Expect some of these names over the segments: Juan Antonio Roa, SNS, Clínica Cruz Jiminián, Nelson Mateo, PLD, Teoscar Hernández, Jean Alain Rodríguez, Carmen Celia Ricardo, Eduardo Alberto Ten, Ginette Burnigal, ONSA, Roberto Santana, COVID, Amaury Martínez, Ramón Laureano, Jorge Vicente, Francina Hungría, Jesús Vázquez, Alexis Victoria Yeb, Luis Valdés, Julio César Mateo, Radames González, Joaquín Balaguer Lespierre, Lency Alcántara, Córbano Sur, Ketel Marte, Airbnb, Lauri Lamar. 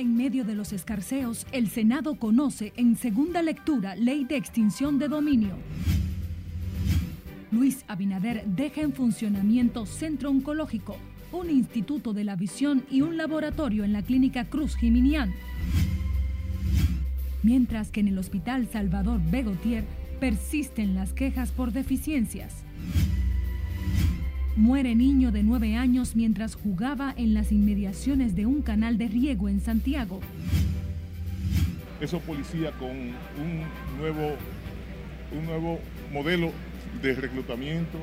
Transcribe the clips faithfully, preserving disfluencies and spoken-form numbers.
En medio de los escarceos, el Senado conoce en segunda lectura ley de extinción de dominio. Luis Abinader deja en funcionamiento Centro Oncológico, un Instituto de la Visión y un laboratorio en la Clínica Cruz Jiminián. Mientras que en el Hospital Salvador B. Gautier persisten las quejas por deficiencias. Muere niño de nueve años mientras jugaba en las inmediaciones de un canal de riego en Santiago. Esos policías con un nuevo, un nuevo modelo de reclutamiento.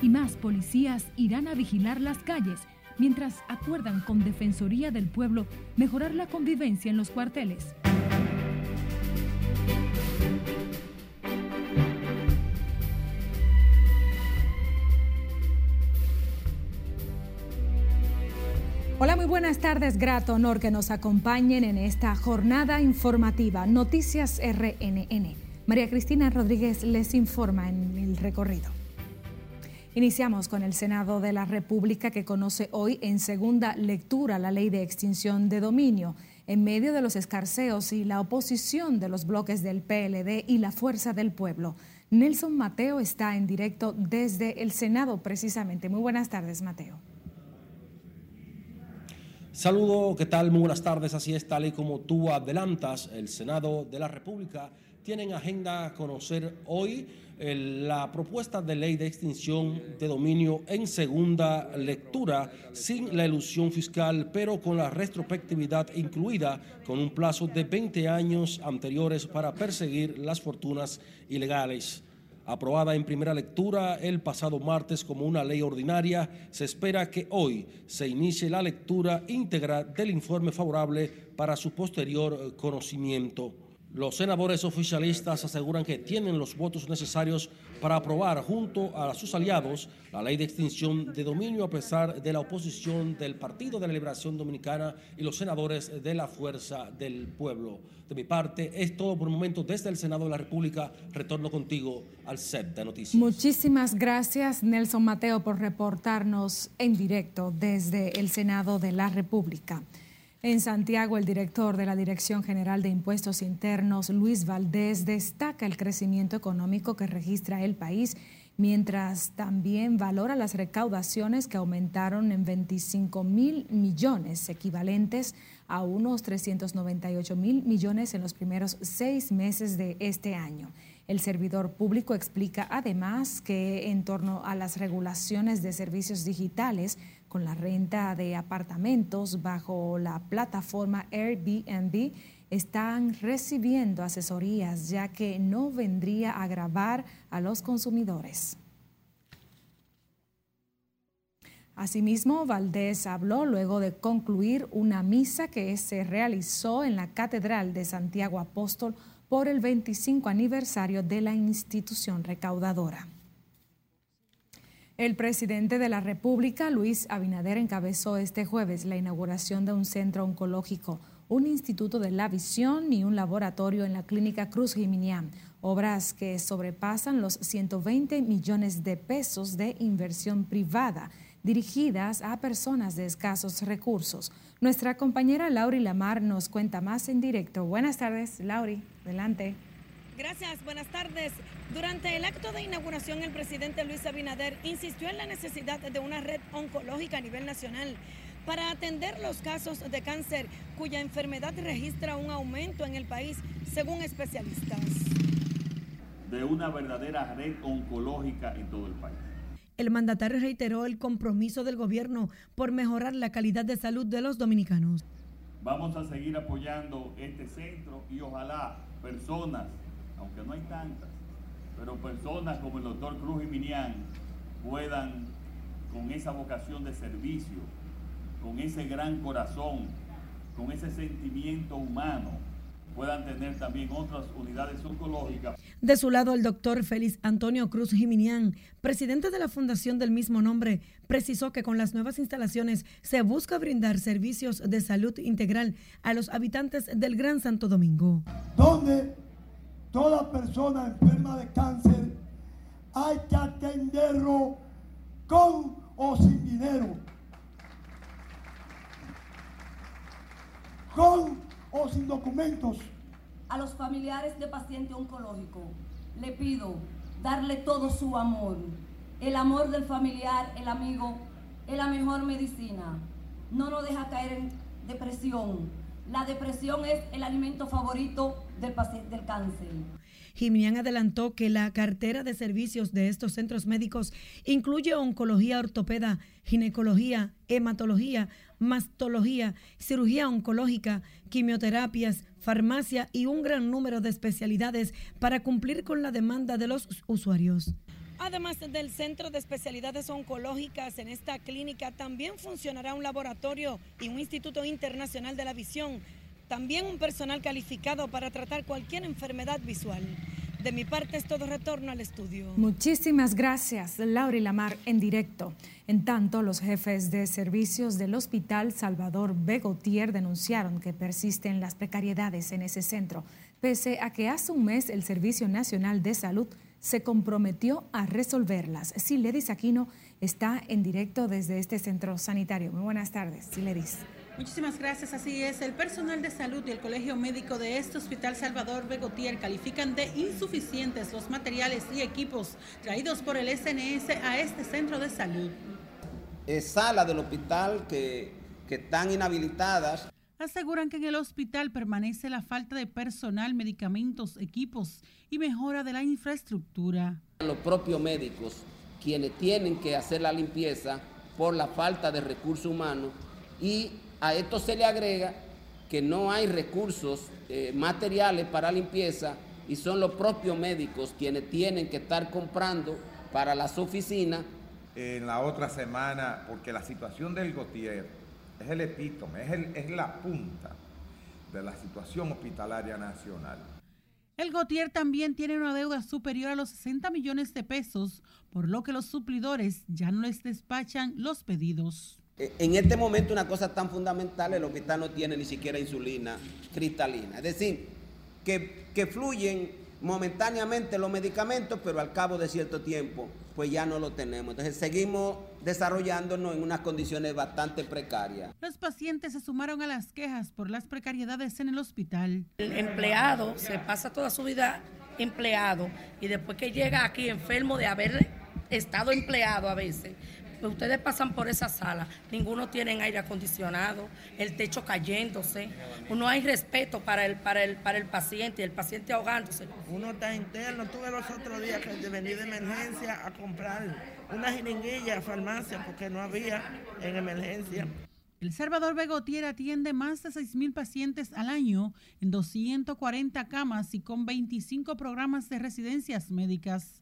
Y más policías irán a vigilar las calles mientras acuerdan con Defensoría del Pueblo mejorar la convivencia en los cuarteles. Hola, muy buenas tardes. Grato honor que nos acompañen en esta jornada informativa Noticias R N N. María Cristina Rodríguez les informa en el recorrido. Iniciamos con el Senado de la República, que conoce hoy en segunda lectura la ley de extinción de dominio. En medio de los escarceos y la oposición de los bloques del P L D y la Fuerza del Pueblo, Nelson Mateo está en directo desde el Senado precisamente. Muy buenas tardes, Mateo. Saludo, ¿qué tal? Muy buenas tardes. Así es, tal y como tú adelantas, el Senado de la República tiene en agenda a conocer hoy eh, la propuesta de ley de extinción de dominio en segunda lectura, sin la elusión fiscal, pero con la retrospectividad incluida, con un plazo de veinte años anteriores para perseguir las fortunas ilegales. Aprobada en primera lectura el pasado martes como una ley ordinaria, se espera que hoy se inicie la lectura íntegra del informe favorable para su posterior conocimiento. Los senadores oficialistas aseguran que tienen los votos necesarios para aprobar junto a sus aliados la ley de extinción de dominio, a pesar de la oposición del Partido de la Liberación Dominicana y los senadores de la Fuerza del Pueblo. De mi parte, es todo por el momento desde el Senado de la República. Retorno contigo al set de noticias. Muchísimas gracias, Nelson Mateo, por reportarnos en directo desde el Senado de la República. En Santiago, el director de la Dirección General de Impuestos Internos, Luis Valdés, destaca el crecimiento económico que registra el país, mientras también valora las recaudaciones que aumentaron en veinticinco mil millones, equivalentes a unos trescientos noventa y ocho mil millones en los primeros seis meses de este año. El servidor público explica además que en torno a las regulaciones de servicios digitales, con la renta de apartamentos bajo la plataforma Airbnb, están recibiendo asesorías, ya que no vendría a agravar a los consumidores. Asimismo, Valdés habló luego de concluir una misa que se realizó en la Catedral de Santiago Apóstol por el veinticinco aniversario de la institución recaudadora. El presidente de la República, Luis Abinader, encabezó este jueves la inauguración de un centro oncológico, un instituto de la visión y un laboratorio en la Clínica Cruz Jiminián, obras que sobrepasan los ciento veinte millones de pesos de inversión privada dirigidas a personas de escasos recursos. Nuestra compañera Lauri Lamar nos cuenta más en directo. Buenas tardes, Lauri. Adelante. Gracias, buenas tardes. Durante el acto de inauguración, el presidente Luis Abinader insistió en la necesidad de una red oncológica a nivel nacional para atender los casos de cáncer, cuya enfermedad registra un aumento en el país, según especialistas. De una verdadera red oncológica en todo el país. El mandatario reiteró el compromiso del gobierno por mejorar la calidad de salud de los dominicanos. Vamos a seguir apoyando este centro y ojalá personas, aunque no hay tantas, pero personas como el doctor Cruz Jiminián puedan, con esa vocación de servicio, con ese gran corazón, con ese sentimiento humano, puedan tener también otras unidades oncológicas. De su lado, el doctor Félix Antonio Cruz Jiminián, presidente de la fundación del mismo nombre, precisó que con las nuevas instalaciones se busca brindar servicios de salud integral a los habitantes del Gran Santo Domingo, donde toda persona enferma de cáncer hay que atenderlo con o sin dinero. con o sin documentos. A los familiares de paciente oncológico le pido darle todo su amor. El amor del familiar, el amigo, es la mejor medicina. No nos deja caer en depresión. La depresión es el alimento favorito del paciente del cáncer. Jiminián adelantó que la cartera de servicios de estos centros médicos incluye oncología, ortopeda, ginecología, hematología, mastología, cirugía oncológica, quimioterapias, farmacia y un gran número de especialidades para cumplir con la demanda de los usuarios. Además del Centro de Especialidades Oncológicas, en esta clínica también funcionará un laboratorio y un Instituto Internacional de la Visión, también un personal calificado para tratar cualquier enfermedad visual. De mi parte es todo, retorno al estudio. Muchísimas gracias, Lauri Lamar, en directo. En tanto, los jefes de servicios del Hospital Salvador B. Gautier denunciaron que persisten las precariedades en ese centro, pese a que hace un mes el Servicio Nacional de Salud se comprometió a resolverlas. Siledis Aquino está en directo desde este centro sanitario. Muy buenas tardes, Siledis. Muchísimas gracias, así es. El personal de salud y el colegio médico de este Hospital Salvador B. Gautier califican de insuficientes los materiales y equipos traídos por el S N S a este centro de salud. Salas del hospital que, que están inhabilitadas. Aseguran que en el hospital permanece la falta de personal, medicamentos, equipos y mejora de la infraestructura. Los propios médicos, quienes tienen que hacer la limpieza por la falta de recursos humanos, y a esto se le agrega que no hay recursos eh, materiales para limpieza y son los propios médicos quienes tienen que estar comprando para las oficinas. En la otra semana, porque la situación del Gautier es el epítome, es, el, es la punta de la situación hospitalaria nacional. El Gautier también tiene una deuda superior a los sesenta millones de pesos, por lo que los suplidores ya no les despachan los pedidos. En este momento una cosa tan fundamental, el hospital no tiene ni siquiera insulina cristalina. Es decir, que, que fluyen momentáneamente los medicamentos, pero al cabo de cierto tiempo, pues ya no lo tenemos. Entonces seguimos desarrollándonos en unas condiciones bastante precarias. Los pacientes se sumaron a las quejas por las precariedades en el hospital. El empleado se pasa toda su vida empleado y después que llega aquí enfermo de haber estado empleado a veces, pues ustedes pasan por esa sala, ninguno tiene aire acondicionado, el techo cayéndose, no hay respeto para el, para el, para el paciente, el paciente ahogándose. Uno está interno, tuve los otros días que venir de emergencia a comprar una jeringuilla a farmacia porque no había en emergencia. El Salvador B. Gautier atiende más de seis mil pacientes al año en doscientas cuarenta camas y con veinticinco programas de residencias médicas.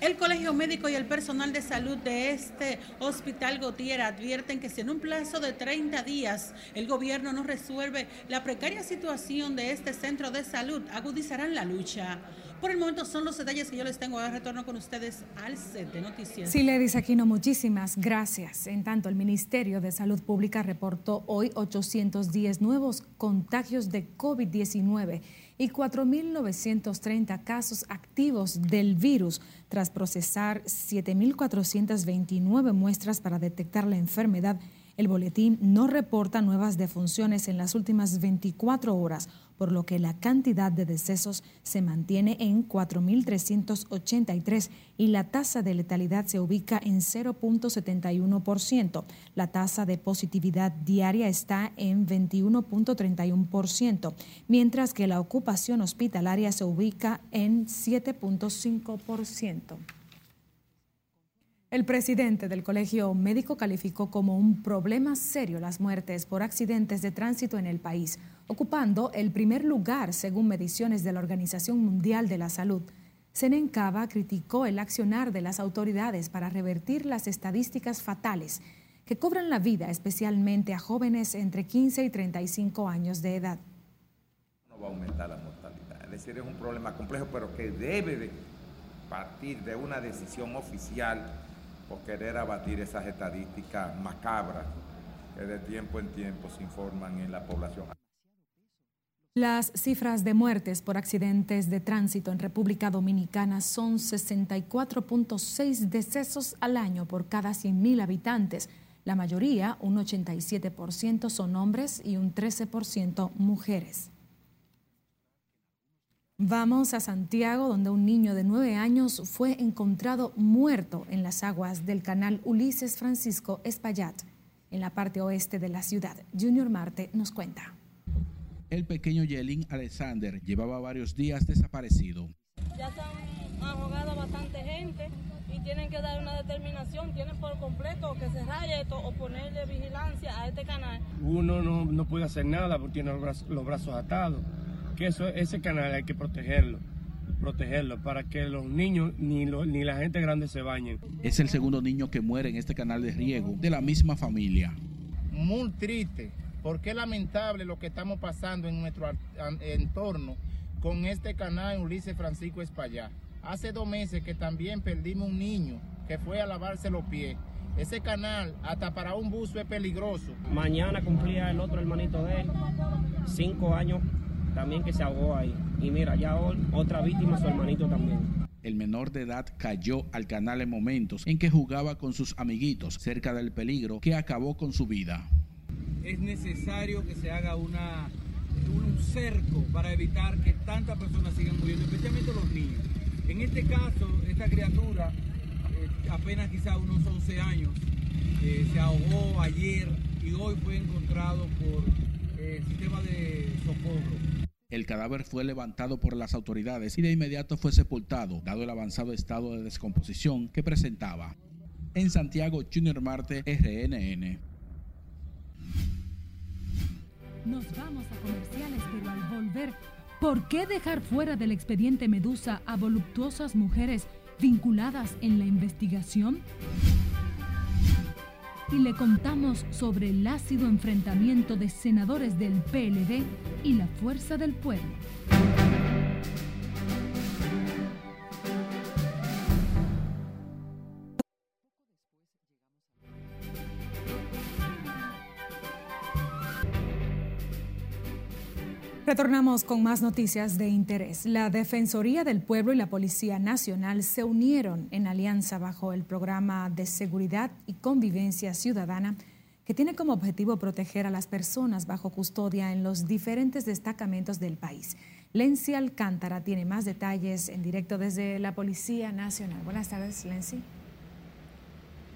El colegio médico y el personal de salud de este Hospital Gautier advierten que si en un plazo de treinta días el gobierno no resuelve la precaria situación de este centro de salud, agudizarán la lucha. Por el momento son los detalles que yo les tengo. Ahora retorno con ustedes al set de noticias. Sí, Siledis Aquino, muchísimas gracias. En tanto, el Ministerio de Salud Pública reportó hoy ochocientos diez nuevos contagios de COVID diecinueve y cuatro mil novecientos treinta casos activos del virus, tras procesar siete mil cuatrocientas veintinueve muestras para detectar la enfermedad. El boletín no reporta nuevas defunciones en las últimas veinticuatro horas, por lo que la cantidad de decesos se mantiene en cuatro mil trescientos ochenta y tres y la tasa de letalidad se ubica en cero punto setenta y uno por ciento. La tasa de positividad diaria está en veintiuno punto treinta y uno por ciento, mientras que la ocupación hospitalaria se ubica en siete punto cinco por ciento. El presidente del Colegio Médico calificó como un problema serio las muertes por accidentes de tránsito en el país, ocupando el primer lugar según mediciones de la Organización Mundial de la Salud. Senen Cava criticó el accionar de las autoridades para revertir las estadísticas fatales que cobran la vida especialmente a jóvenes entre quince y treinta y cinco años de edad. No va a aumentar la mortalidad, es decir, es un problema complejo, pero que debe de partir de una decisión oficial, por querer abatir esas estadísticas macabras que de tiempo en tiempo se informan en la población. Las cifras de muertes por accidentes de tránsito en República Dominicana son sesenta y cuatro punto seis decesos al año por cada cien mil habitantes, La mayoría, un ochenta y siete por ciento, son hombres y un trece por ciento mujeres. Vamos a Santiago, donde un niño de nueve años fue encontrado muerto en las aguas del canal Ulises Francisco Espaillat, en la parte oeste de la ciudad. Junior Marte nos cuenta. El pequeño Yelin Alexander llevaba varios días desaparecido. Ya se han ahogado bastante gente y tienen que dar una determinación, tienen por completo que se raye esto o ponerle vigilancia a este canal. Uno no, no puede hacer nada porque tiene los brazos, los brazos atados, que eso, ese canal hay que protegerlo, protegerlo para que los niños ni, lo, ni la gente grande se bañen. Es el segundo niño que muere en este canal de riego de la misma familia. Muy triste. Porque es lamentable lo que estamos pasando en nuestro entorno con este canal Ulises Francisco Espaillat. Hace dos meses que también perdimos un niño que fue a lavarse los pies. Ese canal, hasta para un buzo, es peligroso. Mañana cumplía el otro hermanito de él, cinco años, también que se ahogó ahí. Y mira, ya hoy, otra víctima, su hermanito también. El menor de edad cayó al canal en momentos en que jugaba con sus amiguitos, cerca del peligro que acabó con su vida. Es necesario que se haga una, un cerco para evitar que tantas personas sigan muriendo, especialmente los niños. En este caso, esta criatura, eh, apenas quizá unos once años, eh, se ahogó ayer y hoy fue encontrado por eh, sistema de socorro. El cadáver fue levantado por las autoridades y de inmediato fue sepultado, dado el avanzado estado de descomposición que presentaba. En Santiago, Junior Marte, R N N. Nos vamos a comerciales, pero al volver, ¿por qué dejar fuera del expediente Medusa a voluptuosas mujeres vinculadas en la investigación? Y le contamos sobre el ácido enfrentamiento de senadores del P L D y la Fuerza del Pueblo. Retornamos con más noticias de interés. La Defensoría del Pueblo y la Policía Nacional se unieron en alianza bajo el programa de Seguridad y Convivencia Ciudadana, que tiene como objetivo proteger a las personas bajo custodia en los diferentes destacamentos del país. Lency Alcántara tiene más detalles en directo desde la Policía Nacional. Buenas tardes, Lency.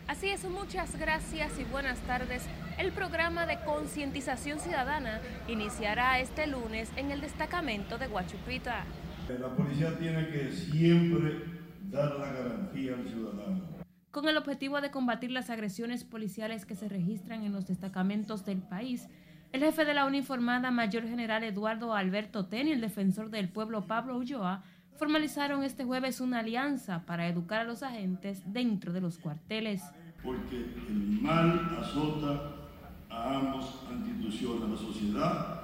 Así es, muchas gracias y buenas tardes. El programa de concientización ciudadana iniciará este lunes en el destacamento de Guachupita. La policía tiene que siempre dar la garantía al ciudadano. Con el objetivo de combatir las agresiones policiales que se registran en los destacamentos del país, el jefe de la uniformada, Mayor General Eduardo Alberto Ten, y el defensor del pueblo, Pablo Ulloa, formalizaron este jueves una alianza para educar a los agentes dentro de los cuarteles. Porque el mal azota a ambas instituciones, a la sociedad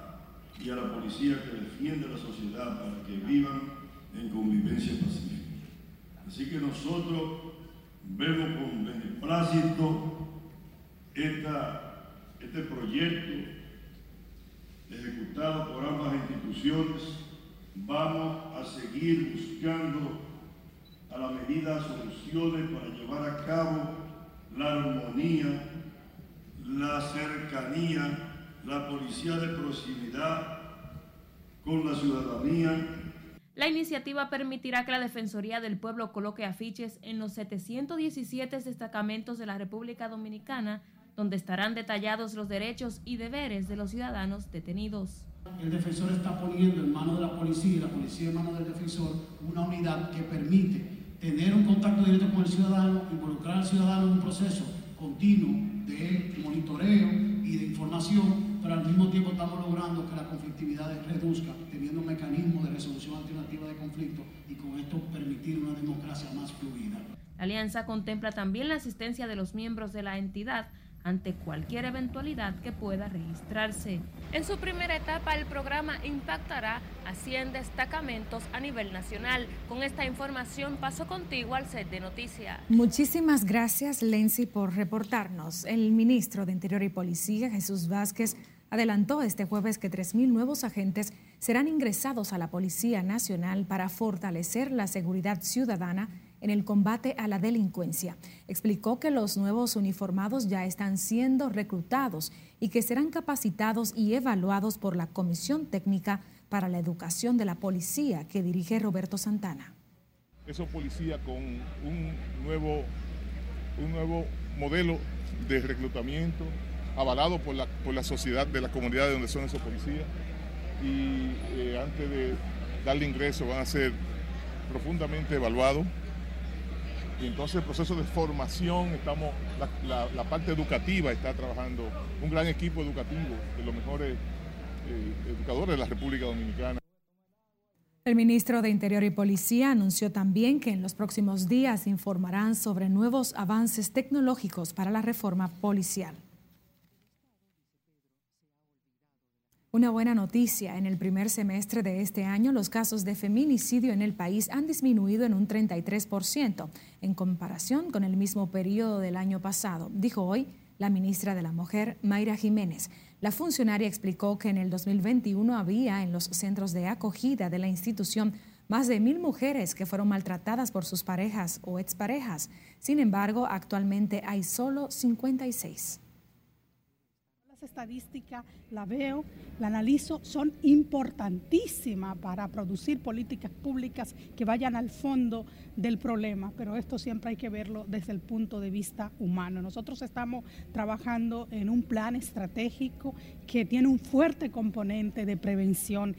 y a la policía que defiende la sociedad para que vivan en convivencia pacífica. Así que nosotros vemos con beneplácito esta, este proyecto ejecutado por ambas instituciones. Vamos a seguir buscando a la medida soluciones para llevar a cabo la armonía, la cercanía, la policía de proximidad con la ciudadanía. La iniciativa permitirá que la Defensoría del Pueblo coloque afiches en los setecientos diecisiete destacamentos de la República Dominicana, donde estarán detallados los derechos y deberes de los ciudadanos detenidos. El defensor está poniendo en manos de la policía y la policía en manos del defensor una unidad que permite tener un contacto directo con el ciudadano, involucrar al ciudadano en un proceso continuo de monitoreo y de información, pero al mismo tiempo estamos logrando que la conflictividad se reduzca, teniendo un mecanismo de resolución alternativa de conflicto y con esto permitir una democracia más fluida. La alianza contempla también la asistencia de los miembros de la entidad ante cualquier eventualidad que pueda registrarse. En su primera etapa, el programa impactará a cien destacamentos a nivel nacional. Con esta información paso contigo al set de noticias. Muchísimas gracias, Lency, por reportarnos. El ministro de Interior y Policía, Jesús Vázquez, adelantó este jueves que tres mil nuevos agentes serán ingresados a la Policía Nacional para fortalecer la seguridad ciudadana en el combate a la delincuencia. Explicó que los nuevos uniformados ya están siendo reclutados y que serán capacitados y evaluados por la Comisión Técnica para la Educación de la Policía que dirige Roberto Santana. Esos policías con un nuevo, un nuevo modelo de reclutamiento avalado por la, por la sociedad de la comunidad de donde son esos policías, y eh, antes de darle ingreso van a ser profundamente evaluados. Y entonces el proceso de formación, estamos, la, la, la parte educativa está trabajando, un gran equipo educativo de los mejores eh, educadores de la República Dominicana. El ministro de Interior y Policía anunció también que en los próximos días informarán sobre nuevos avances tecnológicos para la reforma policial. Una buena noticia, en el primer semestre de este año los casos de feminicidio en el país han disminuido en un treinta y tres por ciento en comparación con el mismo periodo del año pasado, dijo hoy la ministra de la Mujer, Mayra Jiménez. La funcionaria explicó que en el dos mil veintiuno había en los centros de acogida de la institución más de mil mujeres que fueron maltratadas por sus parejas o exparejas. Sin embargo, actualmente hay solo cincuenta y seis. Estadística la veo, la analizo, son importantísimas para producir políticas públicas que vayan al fondo del problema, pero esto siempre hay que verlo desde el punto de vista humano. Nosotros estamos trabajando en un plan estratégico que tiene un fuerte componente de prevención.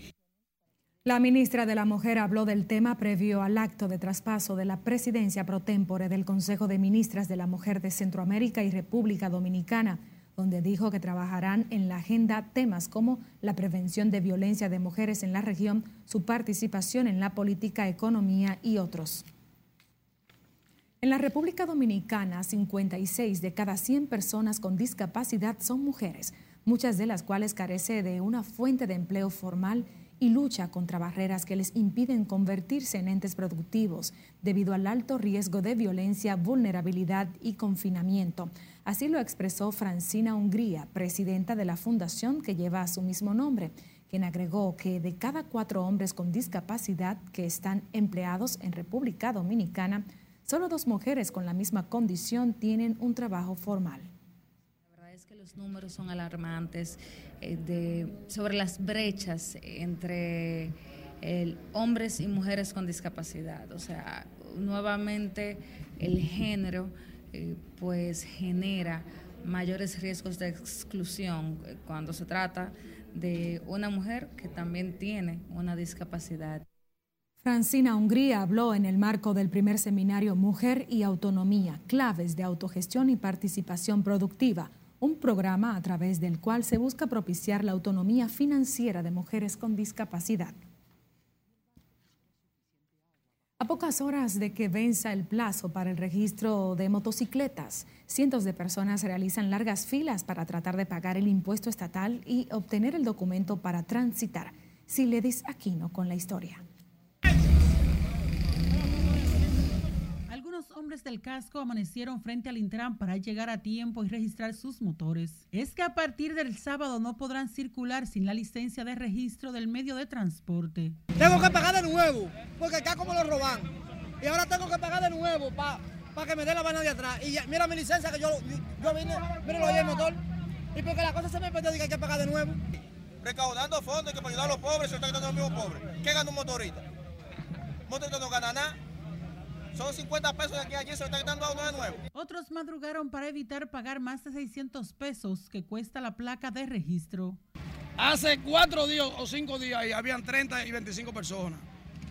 La ministra de la Mujer habló del tema previo al acto de traspaso de la presidencia pro tempore del Consejo de Ministras de la Mujer de Centroamérica y República Dominicana, donde dijo que trabajarán en la agenda temas como la prevención de violencia de mujeres en la región, su participación en la política, economía y otros. En la República Dominicana, cincuenta y seis de cada cien personas con discapacidad son mujeres, muchas de las cuales carecen de una fuente de empleo formal y lucha contra barreras que les impiden convertirse en entes productivos debido al alto riesgo de violencia, vulnerabilidad y confinamiento. Así lo expresó Francina Hungría, presidenta de la fundación que lleva su mismo nombre, quien agregó que de cada cuatro hombres con discapacidad que están empleados en República Dominicana, solo dos mujeres con la misma condición tienen un trabajo formal. Los números son alarmantes eh, de, sobre las brechas entre eh, hombres y mujeres con discapacidad. O sea, nuevamente el género eh, pues genera mayores riesgos de exclusión eh, cuando se trata de una mujer que también tiene una discapacidad. Francina Hungría habló en el marco del primer seminario Mujer y Autonomía, claves de autogestión y participación productiva, un programa a través del cual se busca propiciar la autonomía financiera de mujeres con discapacidad. A pocas horas de que venza el plazo para el registro de motocicletas, cientos de personas realizan largas filas para tratar de pagar el impuesto estatal y obtener el documento para transitar. Siledis Aquino con la historia. Los hombres del casco amanecieron frente al Intran para llegar a tiempo y registrar sus motores. Es que a partir del sábado no podrán circular sin la licencia de registro del medio de transporte. Tengo que pagar de nuevo, porque acá como lo roban. Y ahora tengo que pagar de nuevo para pa que me dé la vaina de atrás. Y ya, mira mi licencia que yo, yo vine, mira lo oí el motor. Y porque la cosa se me perdió, hay que pagar de nuevo. Recaudando fondos que para ayudar a los pobres, se está ayudando a los mismos pobres. ¿Qué gana un motorista? Un motorista no gana nada. Son cincuenta pesos de aquí a allí, se está dando a uno de nuevo. Otros madrugaron para evitar pagar más de seiscientos pesos que cuesta la placa de registro. Hace cuatro días o cinco días y habían treinta y veinticinco personas.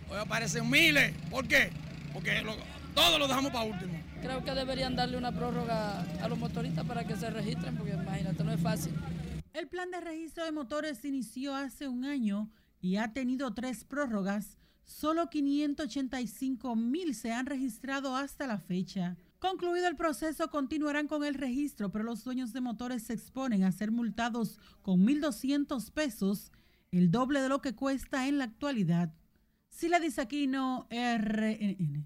Hoy aparecen miles. ¿Por qué? Porque lo, todos lo dejamos para último. Creo que deberían darle una prórroga a los motoristas para que se registren, porque imagínate, no es fácil. El plan de registro de motores inició hace un año y ha tenido tres prórrogas. Solo quinientos ochenta y cinco mil se han registrado hasta la fecha. Concluido el proceso, continuarán con el registro, pero los dueños de motores se exponen a ser multados con mil doscientos pesos, el doble de lo que cuesta en la actualidad. Siledis Aquino, R N N.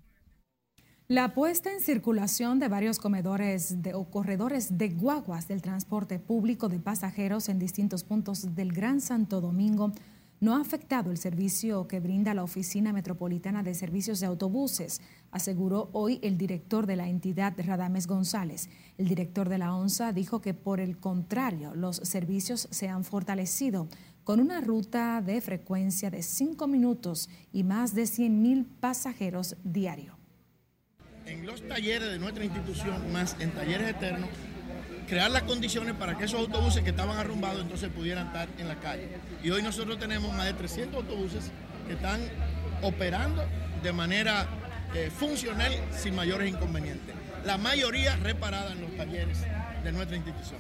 La puesta en circulación de varios comedores de, o corredores de guaguas del transporte público de pasajeros en distintos puntos del Gran Santo Domingo no ha afectado el servicio que brinda la Oficina Metropolitana de Servicios de Autobuses, aseguró hoy el director de la entidad, Radames González. El director de la ONSA dijo que, por el contrario, los servicios se han fortalecido con una ruta de frecuencia de cinco minutos y más de cien mil pasajeros diarios. En los talleres de nuestra institución, más en talleres externos, crear las condiciones para que esos autobuses que estaban arrumbados entonces pudieran estar en la calle. Y hoy nosotros tenemos más de trescientos autobuses que están operando de manera eh, funcional sin mayores inconvenientes. La mayoría reparada en los talleres de nuestra institución.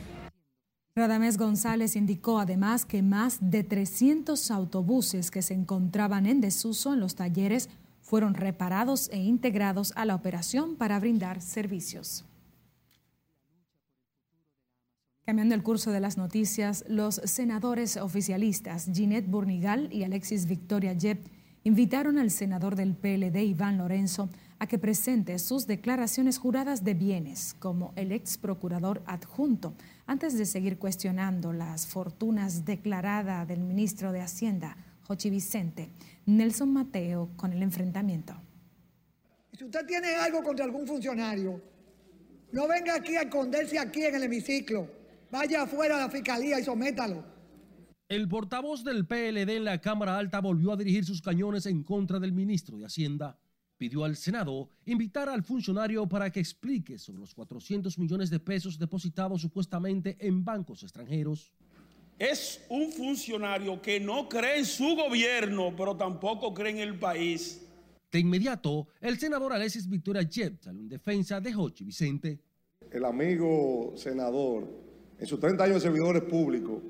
Radames González indicó además que más de trescientos autobuses que se encontraban en desuso en los talleres fueron reparados e integrados a la operación para brindar servicios. Cambiando el curso de las noticias, los senadores oficialistas Ginette Burnigal y Alexis Victoria Yeb invitaron al senador del P L D, Iván Lorenzo, a que presente sus declaraciones juradas de bienes como el ex procurador adjunto, antes de seguir cuestionando las fortunas declaradas del ministro de Hacienda, Jorge Vicente. Nelson Mateo con el enfrentamiento. Si usted tiene algo contra algún funcionario, no venga aquí a esconderse aquí en el hemiciclo. Vaya afuera a la fiscalía y sométalo. El portavoz del P L D en la Cámara Alta volvió a dirigir sus cañones en contra del ministro de Hacienda. Pidió al Senado invitar al funcionario para que explique sobre los cuatrocientos millones de pesos depositados supuestamente en bancos extranjeros. Es un funcionario que no cree en su gobierno, pero tampoco cree en el país. De inmediato, el senador Alexis Victoria Yeb salió en defensa de Jochi Vicente. El amigo senador, en sus treinta años de servidores públicos,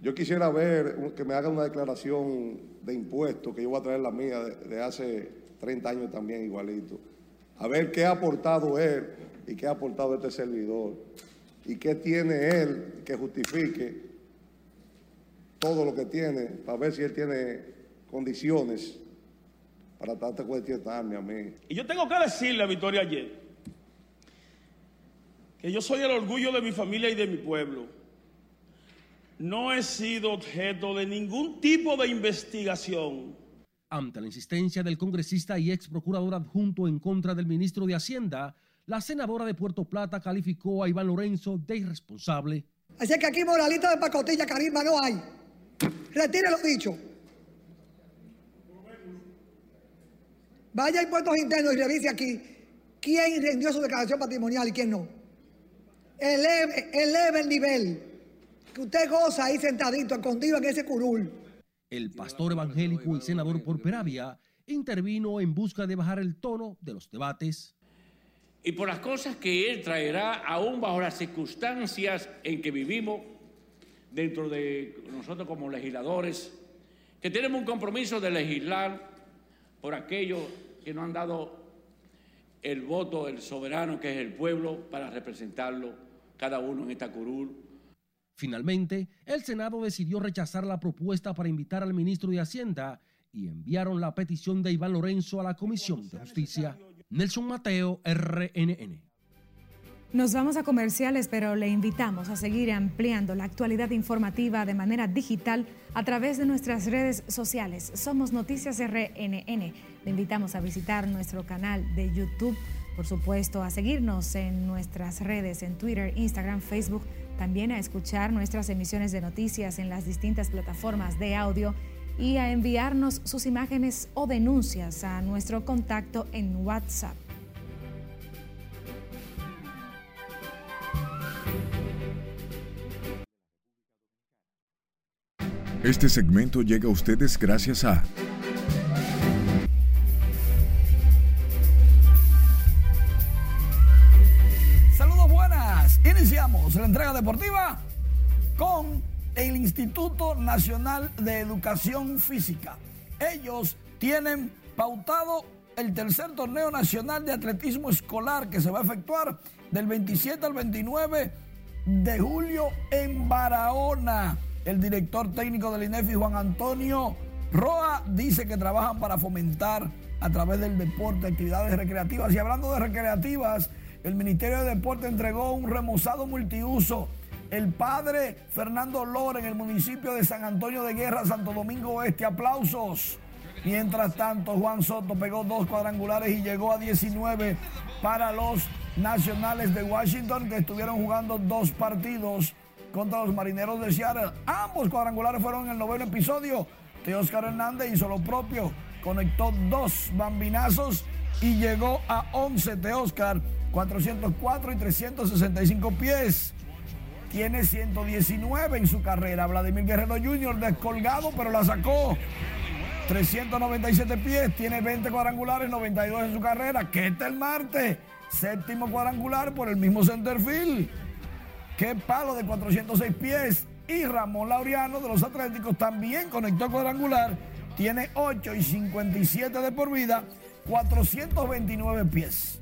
yo quisiera ver que me haga una declaración de impuestos, que yo voy a traer la mía de, de hace treinta años también igualito. A ver qué ha aportado él y qué ha aportado este servidor y qué tiene él que justifique todo lo que tiene, para ver si él tiene condiciones para tratar de cuestionarme a mí. Y yo tengo que decirle a Victoria ayer que yo soy el orgullo de mi familia y de mi pueblo. No he sido objeto de ningún tipo de investigación. Ante la insistencia del congresista y ex procurador adjunto en contra del ministro de Hacienda, la senadora de Puerto Plata calificó a Iván Lorenzo de irresponsable. Así que aquí moralita de pacotilla, carisma no hay. Retire lo dicho. Vaya a impuestos internos y revise aquí quién rindió su declaración patrimonial y quién no. Eleve, eleve el nivel que usted goza ahí sentadito, escondido en ese curul. El pastor evangélico y senador por Peravia intervino en busca de bajar el tono de los debates. Y por las cosas que él traerá, aún bajo las circunstancias en que vivimos, dentro de nosotros como legisladores, que tenemos un compromiso de legislar por aquellos que nos han dado el voto del soberano, que es el pueblo, para representarlo cada uno en esta curul. Finalmente, el Senado decidió rechazar la propuesta para invitar al ministro de Hacienda y enviaron la petición de Iván Lorenzo a la Comisión de Justicia. Nelson Mateo, R N N. Nos vamos a comerciales, pero le invitamos a seguir ampliando la actualidad informativa de manera digital a través de nuestras redes sociales. Somos Noticias R N N. Le invitamos a visitar nuestro canal de YouTube, por supuesto, a seguirnos en nuestras redes, en Twitter, Instagram, Facebook, también a escuchar nuestras emisiones de noticias en las distintas plataformas de audio y a enviarnos sus imágenes o denuncias a nuestro contacto en WhatsApp. Este segmento llega a ustedes gracias a Saludos buenas. Iniciamos la entrega deportiva con el Instituto Nacional de Educación Física. Ellos tienen pautado el tercer torneo nacional de atletismo escolar que se va a efectuar del veintisiete al veintinueve de julio en Barahona. El director técnico del INEFI, Juan Antonio Roa, dice que trabajan para fomentar a través del deporte actividades recreativas. Y hablando de recreativas, el Ministerio de Deporte entregó un remozado multiuso el padre Fernando Lora en el municipio de San Antonio de Guerra, Santo Domingo Oeste. Aplausos. Mientras tanto, Juan Soto pegó dos cuadrangulares y llegó a diecinueve para los Nacionales de Washington, que estuvieron jugando dos partidos contra los Marineros de Seattle. Ambos cuadrangulares fueron en el noveno episodio. Teoscar Hernández hizo lo propio, conectó dos bambinazos y llegó a once. Teoscar, cuatrocientos cuatro y trescientos sesenta y cinco pies. Tiene ciento diecinueve en su carrera. Vladimir Guerrero junior descolgado, pero la sacó. trescientos noventa y siete pies, tiene veinte cuadrangulares, noventa y dos en su carrera. Ketel Marte, séptimo cuadrangular por el mismo centerfield. Qué palo de cuatrocientos seis pies. Y Ramón Laureano de los Atléticos también conectó cuadrangular. Tiene ocho y cincuenta y siete de por vida, cuatrocientos veintinueve pies.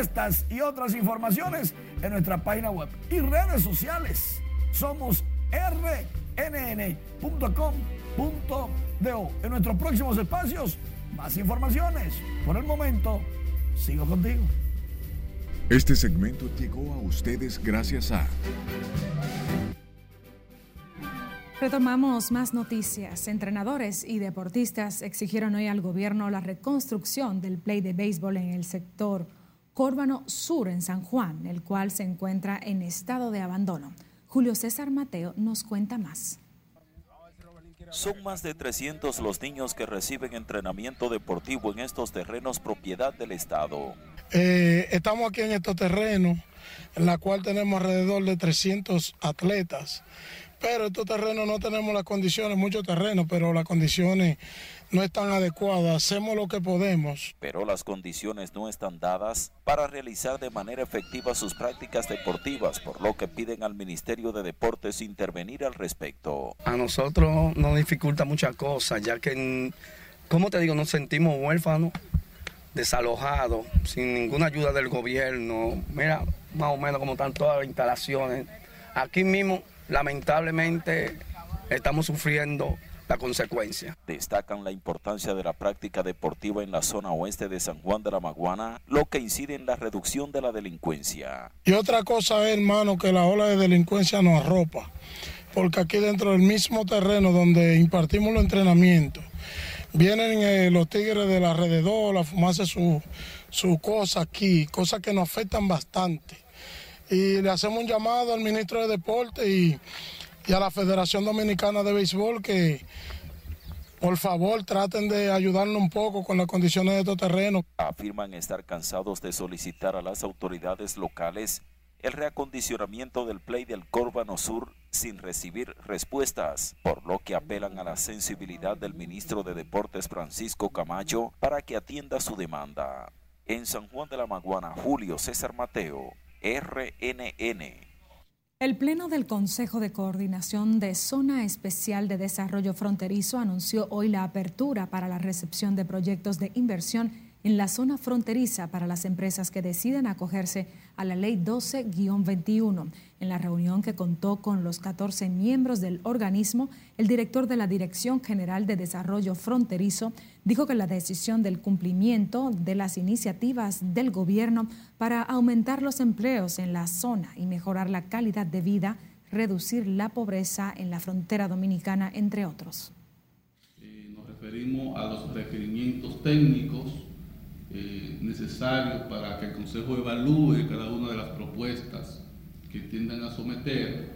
Estas y otras informaciones en nuestra página web y redes sociales. Somos erre ene ene punto com punto de o. En nuestros próximos espacios, más informaciones. Por el momento, sigo contigo. Este segmento llegó a ustedes gracias a... Retomamos más noticias. Entrenadores y deportistas exigieron hoy al gobierno la reconstrucción del play de béisbol en el sector Córbano Sur en San Juan, el cual se encuentra en estado de abandono. Julio César Mateo nos cuenta más. Son más de trescientos los niños que reciben entrenamiento deportivo en estos terrenos propiedad del Estado. Eh, estamos aquí en estos terrenos, en la cual tenemos alrededor de trescientos atletas, pero estos terrenos no tenemos las condiciones, muchos terrenos, pero las condiciones no están adecuadas, hacemos lo que podemos. Pero las condiciones no están dadas para realizar de manera efectiva sus prácticas deportivas, por lo que piden al Ministerio de Deportes intervenir al respecto. A nosotros nos dificulta muchas cosas, ya que, como te digo, nos sentimos huérfanos, desalojados, sin ninguna ayuda del gobierno. Mira más o menos cómo están todas las instalaciones. Aquí mismo, lamentablemente, estamos sufriendo la consecuencia. Destacan la importancia de la práctica deportiva en la zona oeste de San Juan de la Maguana, lo que incide en la reducción de la delincuencia. Y otra cosa es, hermano, que la ola de delincuencia nos arropa, porque aquí dentro del mismo terreno donde impartimos los entrenamientos, vienen eh, los tigres del alrededor a fumarse su, su cosa aquí, cosas que nos afectan bastante. Y le hacemos un llamado al ministro de Deporte y, y a la Federación Dominicana de Béisbol que, por favor, traten de ayudarnos un poco con las condiciones de estos terrenos. Afirman estar cansados de solicitar a las autoridades locales el reacondicionamiento del play del Córbano Sur sin recibir respuestas, por lo que apelan a la sensibilidad del ministro de Deportes Francisco Camacho para que atienda su demanda. En San Juan de la Maguana, Julio César Mateo, erre ene ene. El Pleno del Consejo de Coordinación de Zona Especial de Desarrollo Fronterizo anunció hoy la apertura para la recepción de proyectos de inversión en la zona fronteriza para las empresas que decidan acogerse a la Ley doce guion veintiuno. En la reunión que contó con los catorce miembros del organismo, el director de la Dirección General de Desarrollo Fronterizo dijo que la decisión del cumplimiento de las iniciativas del gobierno para aumentar los empleos en la zona y mejorar la calidad de vida, reducir la pobreza en la frontera dominicana, entre otros. Eh, nos referimos a los requerimientos técnicos Eh, necesario para que el Consejo evalúe cada una de las propuestas que tiendan a someter,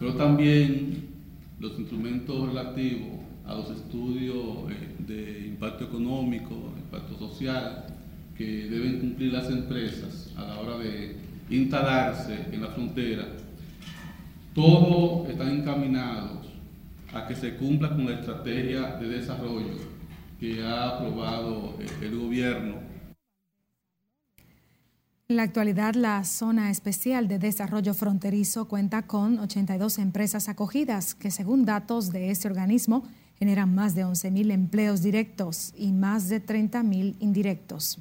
pero también los instrumentos relativos a los estudios eh, de impacto económico, impacto social, que deben cumplir las empresas a la hora de instalarse en la frontera. Todos están encaminados a que se cumpla con la estrategia de desarrollo que ha aprobado el gobierno. En la actualidad, la Zona Especial de Desarrollo Fronterizo cuenta con ochenta y dos empresas acogidas que, según datos de este organismo, generan más de once mil empleos directos y más de treinta mil indirectos.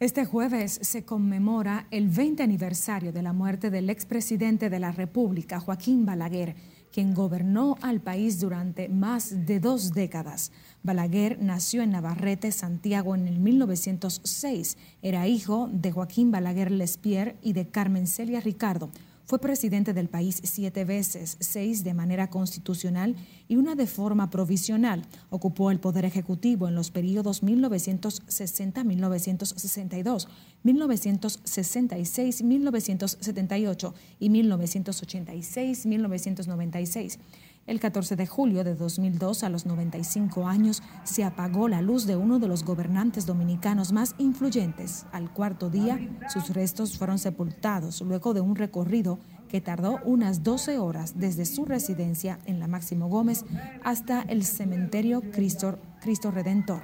Este jueves se conmemora el veinte aniversario de la muerte del expresidente de la República, Joaquín Balaguer, quien gobernó al país durante más de dos décadas. Balaguer nació en Navarrete, Santiago, en el mil novecientos seis. Era hijo de Joaquín Balaguer Lespierre y de Carmen Celia Ricardo. Fue presidente del país siete veces, seis de manera constitucional y una de forma provisional. Ocupó el poder ejecutivo en los periodos mil novecientos sesenta a mil novecientos sesenta y dos, mil novecientos sesenta y seis a mil novecientos setenta y ocho y mil novecientos ochenta y seis a mil novecientos noventa y seis. El catorce de julio de dos mil dos, a los noventa y cinco años, se apagó la luz de uno de los gobernantes dominicanos más influyentes. Al cuarto día, sus restos fueron sepultados luego de un recorrido que tardó unas doce horas desde su residencia en la Máximo Gómez hasta el cementerio Cristo, Cristo Redentor.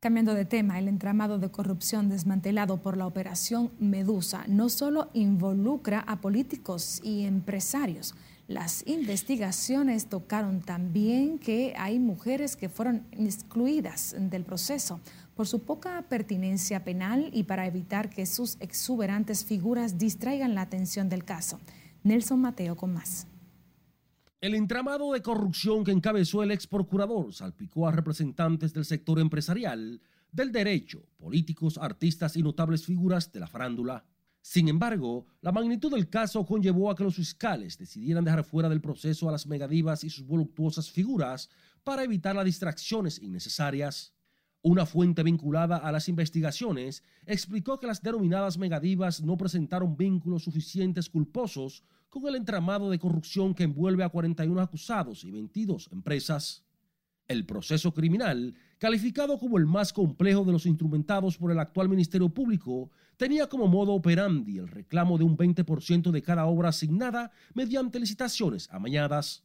Cambiando de tema, el entramado de corrupción desmantelado por la Operación Medusa no solo involucra a políticos y empresarios. Las investigaciones tocaron también que hay mujeres que fueron excluidas del proceso por su poca pertinencia penal y para evitar que sus exuberantes figuras distraigan la atención del caso. Nelson Mateo con más. El entramado de corrupción que encabezó el ex procurador salpicó a representantes del sector empresarial, del derecho, políticos, artistas y notables figuras de la farándula. Sin embargo, la magnitud del caso conllevó a que los fiscales decidieran dejar fuera del proceso a las megadivas y sus voluptuosas figuras para evitar las distracciones innecesarias. Una fuente vinculada a las investigaciones explicó que las denominadas megadivas no presentaron vínculos suficientes culposos con el entramado de corrupción que envuelve a cuarenta y uno acusados y veintidós empresas. El proceso criminal, calificado como el más complejo de los instrumentados por el actual Ministerio Público, tenía como modo operandi el reclamo de un veinte por ciento de cada obra asignada mediante licitaciones amañadas.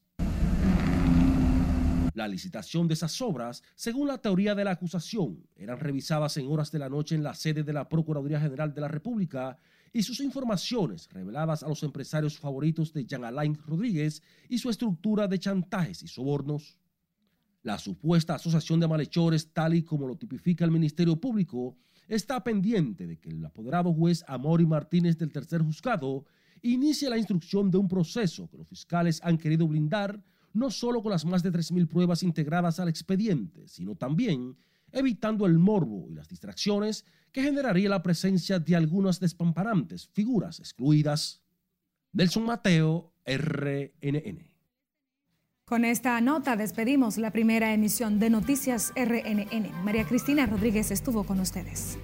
La licitación de esas obras, según la teoría de la acusación, eran revisadas en horas de la noche en la sede de la Procuraduría General de la República, y sus informaciones reveladas a los empresarios favoritos de Jean Alain Rodríguez y su estructura de chantajes y sobornos. La supuesta asociación de malhechores, tal y como lo tipifica el Ministerio Público, está pendiente de que el apoderado juez Amaury Martínez del tercer juzgado inicie la instrucción de un proceso que los fiscales han querido blindar no solo con las más de tres mil pruebas integradas al expediente, sino también evitando el morbo y las distracciones que generaría la presencia de algunas despamparantes figuras excluidas. Nelson Mateo, R N N. Con esta nota despedimos la primera emisión de Noticias R N N. María Cristina Rodríguez estuvo con ustedes.